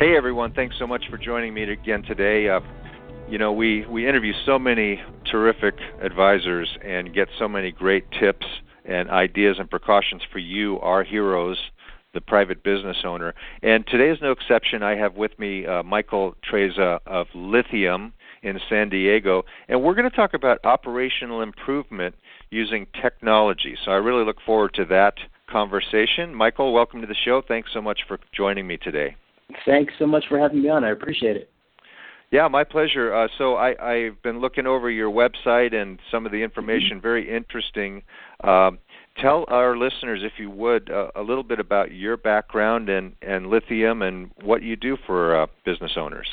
Hey everyone, thanks so much for joining me again today. We interview so many terrific advisors and get so many great tips and ideas and precautions for you, our heroes, the private business owner. And today is no exception. I have with me Michael Treza of Lithium in San Diego, and we're going to talk about operational improvement using technology. So I really look forward to that conversation. Michael, welcome to the show. Thanks so much for joining me today. Thanks so much for having me on. I appreciate it. Yeah, my pleasure. So I've been looking over your website and some of the information. Very interesting. Tell our listeners, if you would, a little bit about your background and Lithium and what you do for business owners.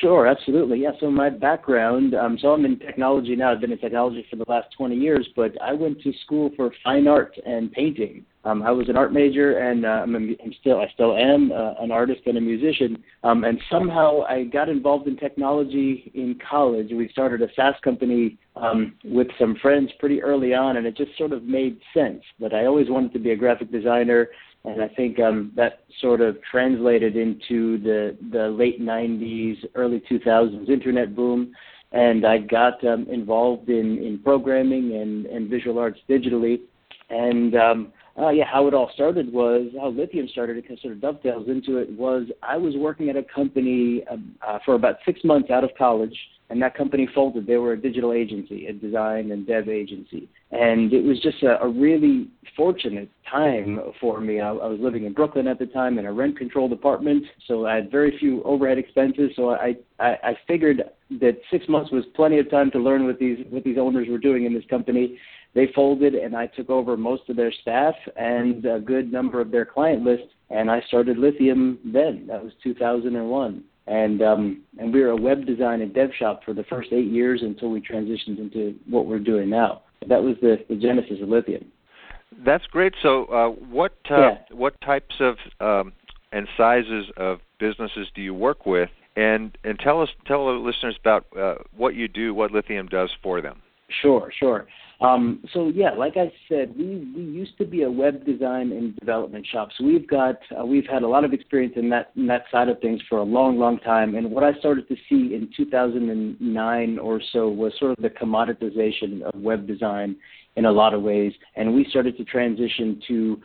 Sure, absolutely. Yeah, so my background, I'm in technology now. I've been in technology for the last 20 years, but I went to school for fine art and painting. I was an art major, and I still am an artist and a musician. And somehow I got involved in technology in college. We started a SaaS company with some friends pretty early on, and it just sort of made sense. But I always wanted to be a graphic designer. And I think that sort of translated into the late 90s, early 2000s internet boom. And I got involved in programming and visual arts digitally. And how it all started was, how Lithium started, it sort of dovetails into it, was I was working at a company for about 6 months out of college. And that company folded. They were a digital agency, a design and dev agency. And it was just a really fortunate time for me. I was living in Brooklyn at the time in a rent-controlled apartment, so I had very few overhead expenses. So I figured that 6 months was plenty of time to learn what these owners were doing in this company. They folded, and I took over most of their staff and a good number of their client list, and I started Lithium then. That was 2001. And we were a web design and dev shop for the first 8 years until we transitioned into what we're doing now. That was the genesis of Lithium. That's great. So what types of and sizes of businesses do you work with? And tell our listeners about what you do, what Lithium does for them. Sure. Like I said, we used to be a web design and development shop. So we've had a lot of experience in that side of things for a long, long time. And what I started to see in 2009 or so was sort of the commoditization of web design in a lot of ways. And we started to transition to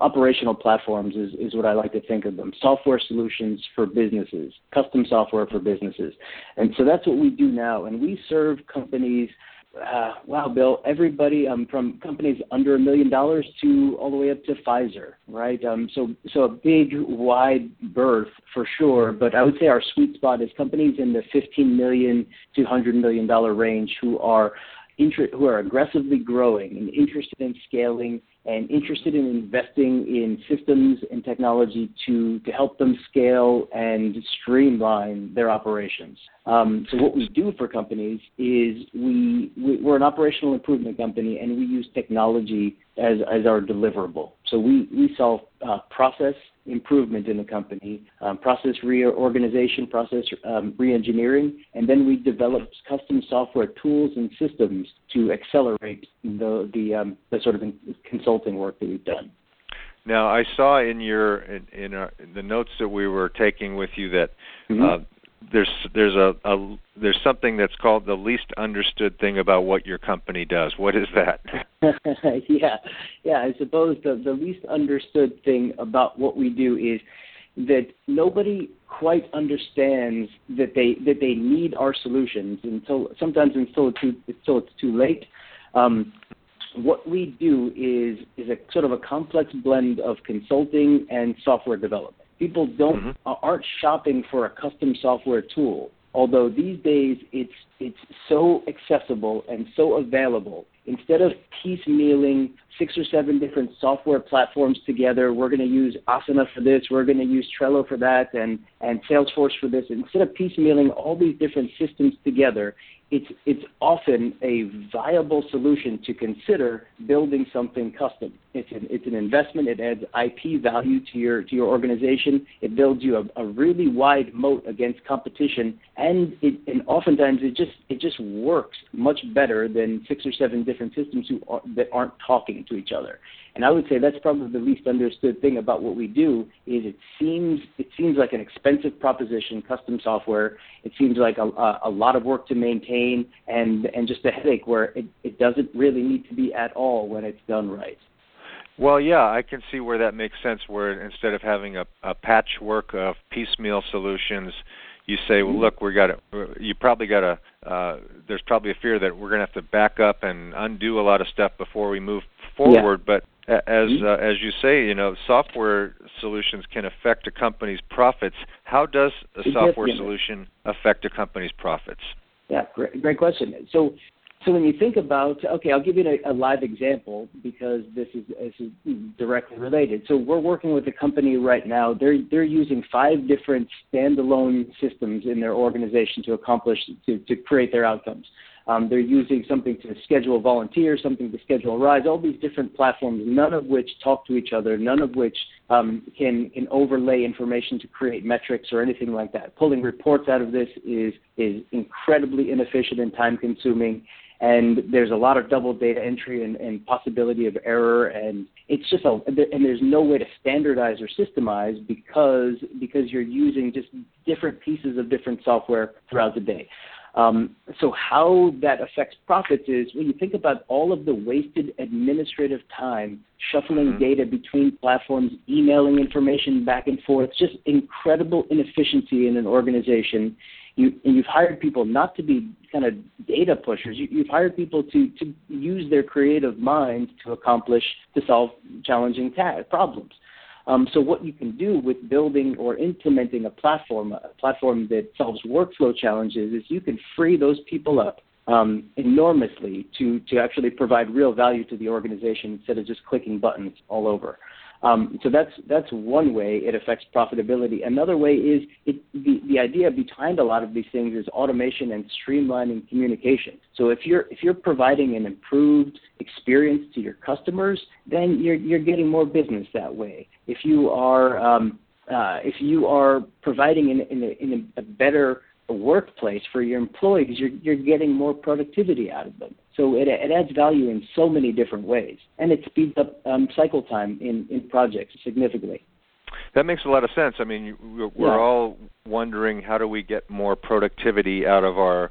operational platforms is what I like to think of them, software solutions for businesses, custom software for businesses. And so that's what we do now. And we serve companies, Bill, everybody from companies under $1 million to all the way up to Pfizer, right? So a big, wide berth for sure, but I would say our sweet spot is companies in the $15 million to $100 million range who are aggressively growing and interested in scaling and interested in investing in systems and technology to help them scale and streamline their operations. So what we do for companies is we're an operational improvement company, and we use technology as our deliverable. So we solve process improvement in the company, process reorganization, process reengineering, and then we develop custom software tools and systems to accelerate the sort of consulting work that we've done. Now, I saw in the notes that we were taking with you that there's something that's called the least understood thing about what your company does. What is that? Yeah. I suppose the least understood thing about what we do is that nobody quite understands that they need our solutions until it's too late. What we do is a sort of a complex blend of consulting and software development. People aren't shopping for a custom software tool, although these days it's so accessible and so available. Instead of piecemealing 6 or 7 different software platforms together, we're going to use Asana for this, we're going to use Trello for that, and Salesforce for this. Instead of piecemealing all these different systems together, it's often a viable solution to consider building something custom. It's an investment. It adds IP value to your organization. It builds you a really wide moat against competition, and oftentimes it just works much better than 6 or 7 different systems that aren't talking to each other. And I would say that's probably the least understood thing about what we do is it seems like an expensive proposition, custom software. It seems like a lot of work to maintain and just a headache where it doesn't really need to be at all when it's done right. Well, yeah, I can see where that makes sense, where instead of having a patchwork of piecemeal solutions, you say, well, look, there's probably a fear that we're going to have to back up and undo a lot of stuff before we move forward. Yeah. But as you say, software solutions can affect a company's profits. How does a software solution affect a company's profits? Yeah, great question. So when you think about, okay, I'll give you a live example because this is directly related. So we're working with a company right now. They're using 5 different standalone systems in their organization to create their outcomes. They're using something to schedule volunteers, something to schedule rides, all these different platforms, none of which talk to each other, none of which can overlay information to create metrics or anything like that. Pulling reports out of this is incredibly inefficient and time-consuming, and there's a lot of double data entry and possibility of error, and it's just and there's no way to standardize or systemize because you're using just different pieces of different software throughout the day. So how that affects profits is when you think about all of the wasted administrative time, shuffling data between platforms, emailing information back and forth, just incredible inefficiency in an organization. You've hired people not to be kind of data pushers. You've hired people to use their creative minds to solve challenging problems. So what you can do with building or implementing a platform that solves workflow challenges is you can free those people up enormously to actually provide real value to the organization instead of just clicking buttons all over. So that's one way it affects profitability. Another way is the idea behind a lot of these things is automation and streamlining communication. So if you're providing an improved experience to your customers, then you're getting more business that way. If you are providing in a better workplace for your employees, you're getting more productivity out of them. So it adds value in so many different ways, and it speeds up cycle time in projects significantly. That makes a lot of sense. I mean, we're all wondering how do we get more productivity out of our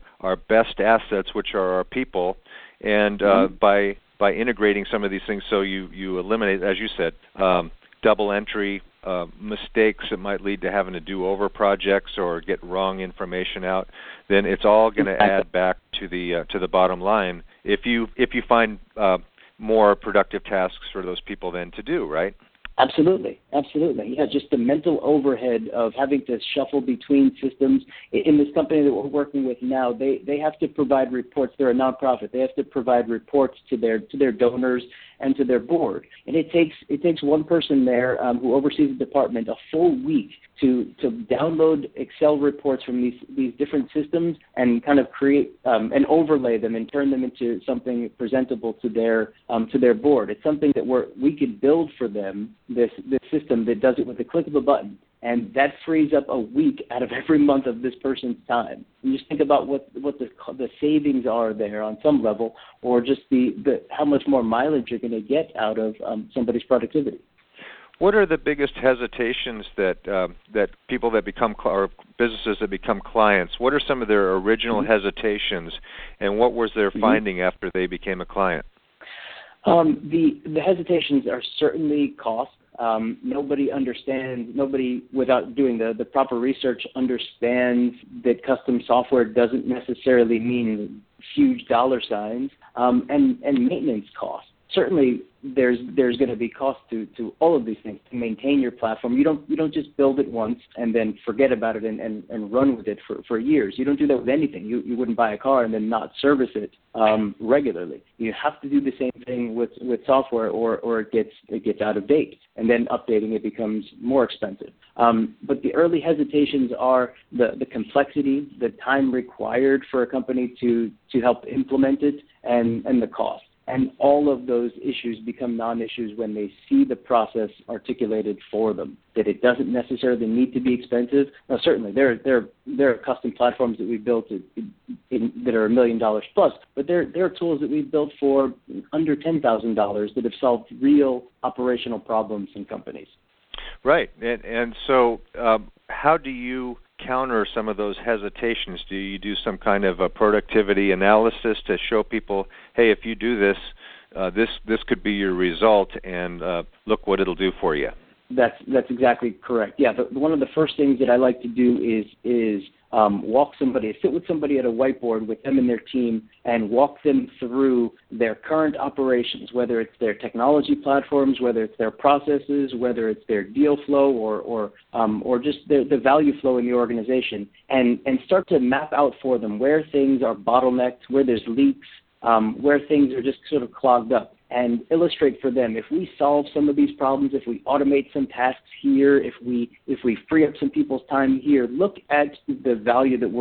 best assets, which are our people, and by integrating some of these things, so you eliminate, as you said, double entry mistakes that might lead to having to do over projects or get wrong information out. Then it's all going to add back to the bottom line. If you find more productive tasks for those people then to do, right? Absolutely. Yeah, just the mental overhead of having to shuffle between systems. In this company that we're working with now, they have to provide reports. They're a nonprofit. They have to provide reports to their donors and to their board. And it takes one person there who oversees the department a full week to download Excel reports from these different systems and kind of create and overlay them and turn them into something presentable to their board. It's something that we could build for them, this system that does it with the click of a button. And that frees up a week out of every month of this person's time. And just think about what the savings are there on some level, or just the how much more mileage you're going to get out of somebody's productivity. What are the biggest hesitations that that people that become or businesses that become clients? What are some of their original hesitations, and what was their finding after they became a client? The hesitations are certainly cost. Nobody without doing the proper research understands that custom software doesn't necessarily mean huge dollar signs, and maintenance costs. Certainly, there's going to be cost to all of these things to maintain your platform. You don't just build it once and then forget about it and run with it for years. You don't do that with anything. You wouldn't buy a car and then not service it regularly. You have to do the same thing with software, or it gets out of date, and then updating it becomes more expensive. But the early hesitations are the complexity, the time required for a company to help implement it, and the cost. And all of those issues become non-issues when they see the process articulated for them, that it doesn't necessarily need to be expensive. Now, certainly, there are custom platforms that we built that are $1 million plus, but there are tools that we built for under $10,000 that have solved real operational problems in companies. Right. And so how do you counter some of those hesitations? Do you do some kind of a productivity analysis to show people, hey, if you do this, this could be your result, and look what it'll do for you? That's exactly correct. Yeah, one of the first things that I like to do is sit with somebody at a whiteboard with them and their team, and walk them through their current operations, whether it's their technology platforms, whether it's their processes, whether it's their deal flow, or just the value flow in the organization, and start to map out for them where things are bottlenecked, where there's leaks, where things are just sort of clogged up, and illustrate for them, if we solve some of these problems, if we automate some tasks here, if we free up some people's time here, look at the value that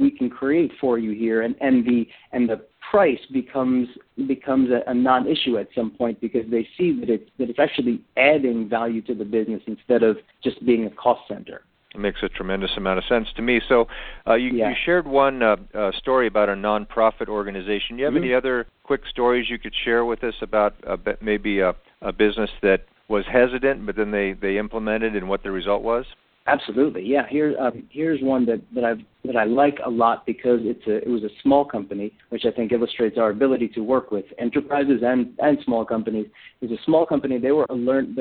we can create for you here, and the price becomes a non-issue at some point, because they see that it's actually adding value to the business instead of just being a cost center. It makes a tremendous amount of sense to me. So you shared one story about a nonprofit organization. Do you have any other quick stories you could share with us about maybe a business that was hesitant, but then they implemented, and what the result was? Absolutely, yeah. Here's one that I like a lot, because it was a small company, which I think illustrates our ability to work with enterprises and small companies. It's a small company. They are a learning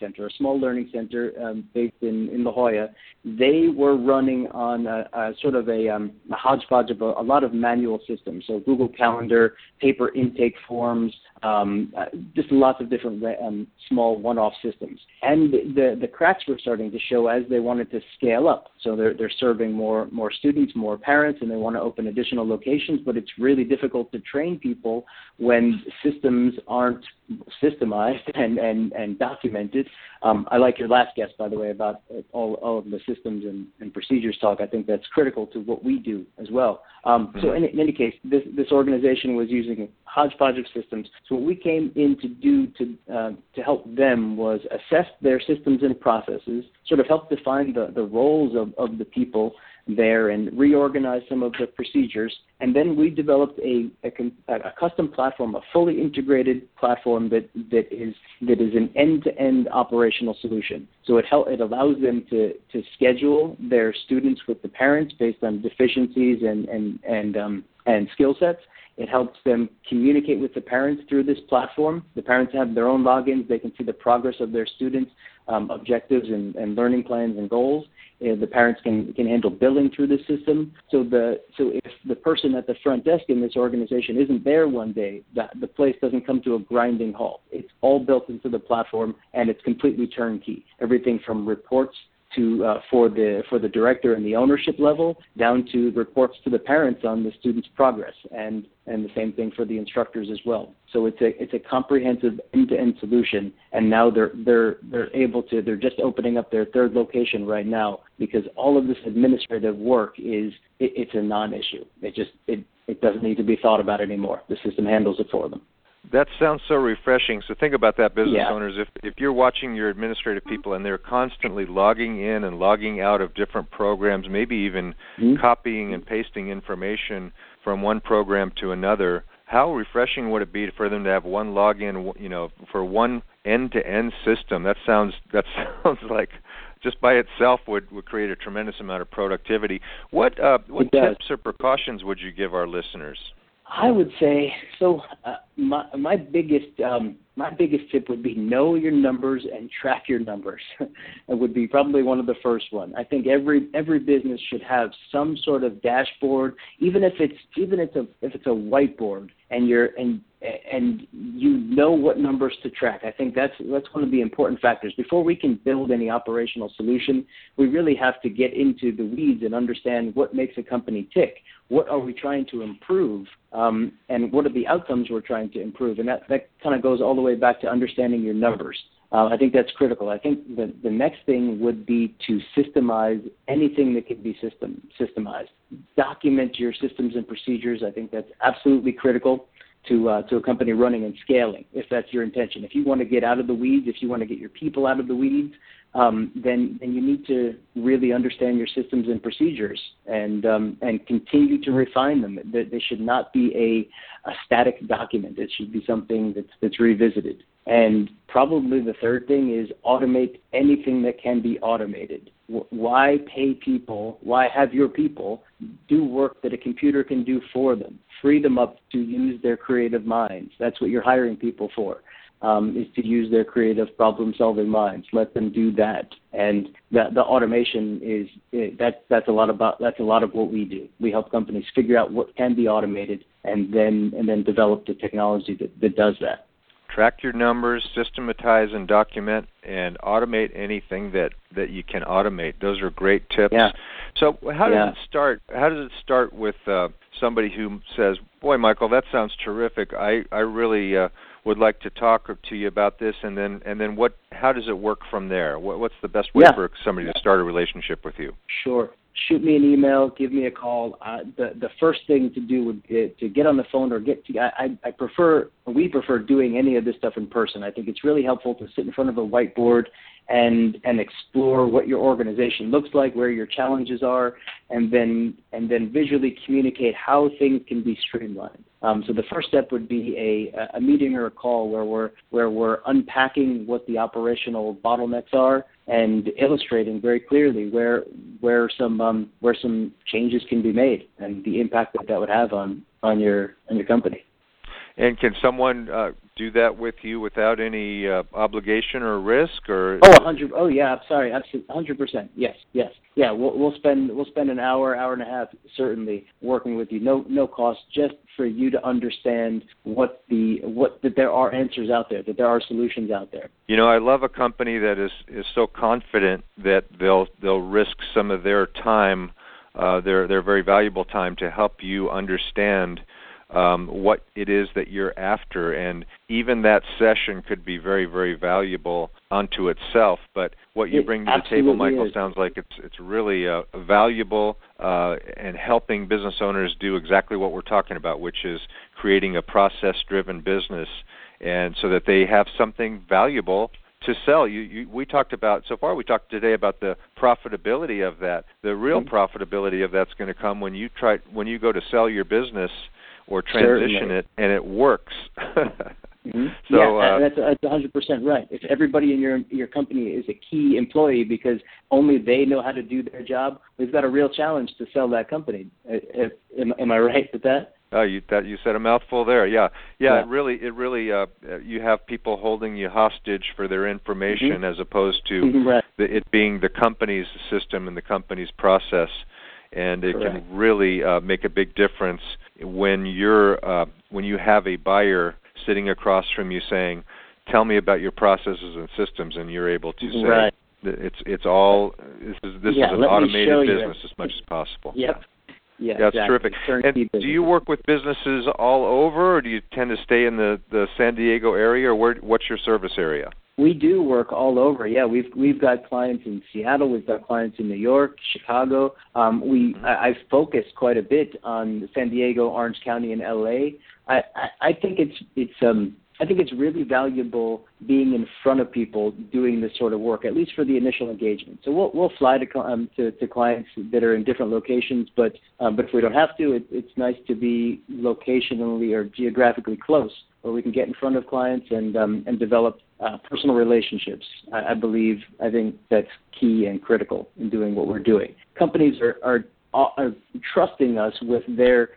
center, a small learning center based in La Jolla. They were running on a hodgepodge of a lot of manual systems, so Google Calendar, paper intake forms, just lots of different small one-off systems. And the cracks were starting to show as they wanted to scale up. So they're serving more students, more parents, and they want to open additional locations, but it's really difficult to train people when systems aren't systemized and documented. I like your last guest, by the way, about all of the systems and procedures talk. I think that's critical to what we do as well. So in any case, this organization was using a hodgepodge of systems. So what we came in to do to help them was assess their systems and processes, sort of help define the roles of the people there, and reorganize some of the procedures. And then we developed a custom platform, a fully integrated platform that is an end-to-end operational solution. So it allows them to schedule their students with the parents based on deficiencies and skill sets. It helps them communicate with the parents through this platform. The parents have their own logins. They can see the progress of their students, objectives and learning plans and goals. The parents can handle billing through this system. So if the person at the front desk in this organization isn't there one day, the place doesn't come to a grinding halt. It's all built into the platform, and it's completely turnkey. Everything from reports to for the director and the ownership level, down to reports to the parents on the student's progress, and the same thing for the instructors as well. So it's a comprehensive end-to-end solution, and now they're just opening up their third location right now, because all of this administrative work it's a non-issue. It doesn't need to be thought about anymore. The system handles it for them. That sounds so refreshing. So think about that, business owners. If you're watching your administrative people and they're constantly logging in and logging out of different programs, maybe even copying and pasting information from one program to another, how refreshing would it be for them to have one login, for one end-to-end system. That sounds like just by itself would create a tremendous amount of productivity. What tips or precautions would you give our listeners? I would say my biggest tip would be know your numbers and track your numbers. It would be probably one of the first one. I think every business should have some sort of dashboard, even if it's a whiteboard, and you know what numbers to track. I think that's one of the important factors. Before we can build any operational solution, we really have to get into the weeds and understand what makes a company tick. What are we trying to improve, and what are the outcomes we're trying to improve? And that kind of goes all the way back to understanding your numbers. I think that's critical. I think the next thing would be to systemize anything that can be systemized. Document your systems and procedures. I think that's absolutely critical to a company running and scaling, if that's your intention. If you want to get out of the weeds, if you want to get your people out of the weeds, then you need to really understand your systems and procedures and continue to refine them. They should not be a static document. It should be something that's revisited. And probably the third thing is automate anything that can be automated. Why pay people? Why have your people do work that a computer can do for them? Free them up to use their creative minds. That's what you're hiring people for. Is to use their creative problem-solving minds. Let them do that, and the automation is that's a lot of what we do. We help companies figure out what can be automated, and then develop the technology that does that. Track your numbers, systematize and document, and automate anything that you can automate. Those are great tips. Yeah. So how does it start with somebody who says, "Boy, Michael, that sounds terrific. I really." Would like to talk to you about this, and then what? How does it work from there? What's the best way for somebody to start a relationship with you? Sure. Shoot me an email, give me a call. The first thing to do would be to get on the phone or we prefer doing any of this stuff in person. I think it's really helpful to sit in front of a whiteboard and explore what your organization looks like, where your challenges are, and then visually communicate how things can be streamlined. So the first step would be a meeting or a call where we're unpacking what the operational bottlenecks are and illustrating very clearly where some changes can be made and the impact that would have on your company. And can someone do that with you without any obligation or risk? Or 100. Oh yeah, I'm sorry, 100%. Yes. Yeah, we'll spend an hour and a half certainly working with you. No cost, just for you to understand that there are answers out there, that there are solutions out there. You know, I love a company that is so confident that they'll risk some of their time, their very valuable time, to help you understand what it is that you're after. And even that session could be very, very valuable unto itself. But what you bring to the table, Michael, sounds like it's really valuable and helping business owners do exactly what we're talking about, which is creating a process-driven business, and so that they have something valuable to sell. We talked today about the profitability of that. The real profitability of that's going to come when you go to sell your business or transition it, and it works. Mm-hmm. So that's 100% right. If everybody in your company is a key employee because only they know how to do their job, we've got a real challenge to sell that company. Am I right with that? Oh, you said a mouthful there. Yeah. It really. You have people holding you hostage for their information, mm-hmm. as opposed to it being the company's system and the company's process. And it can really make a big difference when you have a buyer sitting across from you saying, "Tell me about your processes and systems," and you're able to say, "This is an automated business as much as possible." Yep. Yeah, that's terrific. And do you work with businesses all over, or do you tend to stay in the San Diego area, or what's your service area? We do work all over. Yeah, we've got clients in Seattle. We've got clients in New York, Chicago. I've focused quite a bit on San Diego, Orange County, and LA. I think it's really valuable being in front of people doing this sort of work, at least for the initial engagement. So we'll fly to clients that are in different locations, but if we don't have to, it's nice to be locationally or geographically close, where we can get in front of clients and develop personal relationships. I think that's key and critical in doing what we're doing. Companies are trusting us with their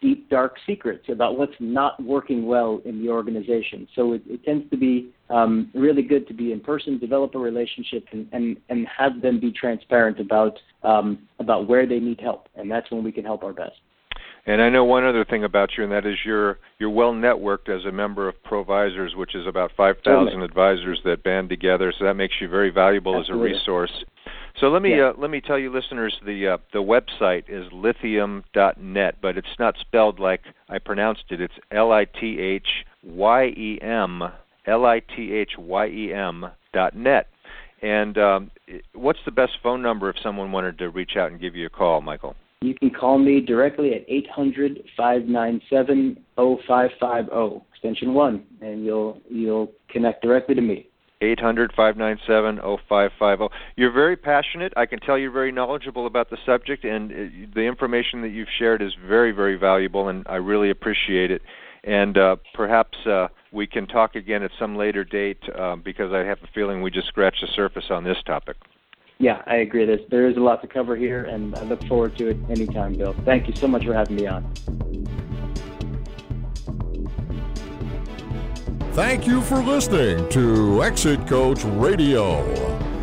deep, dark secrets about what's not working well in the organization. So it tends to be really good to be in person, develop a relationship, and have them be transparent about where they need help. And that's when we can help our best. And I know one other thing about you, and that is you're well networked as a member of Provisors, which is about 5,000 advisors that band together. So that makes you very valuable as a resource. So let me tell you, listeners, the website is lithium.net, but it's not spelled like I pronounced it. It's lithyem.net. And what's the best phone number if someone wanted to reach out and give you a call, Michael? You can call me directly at 800-597-0550, extension 1, and you'll connect directly to me. 800-597-0550. You're very passionate. I can tell you're very knowledgeable about the subject, and the information that you've shared is very, very valuable, and I really appreciate it. And perhaps we can talk again at some later date because I have a feeling we just scratched the surface on this topic. Yeah, I agree. There is a lot to cover here, and I look forward to it anytime, Bill. Thank you so much for having me on. Thank you for listening to Exit Coach Radio.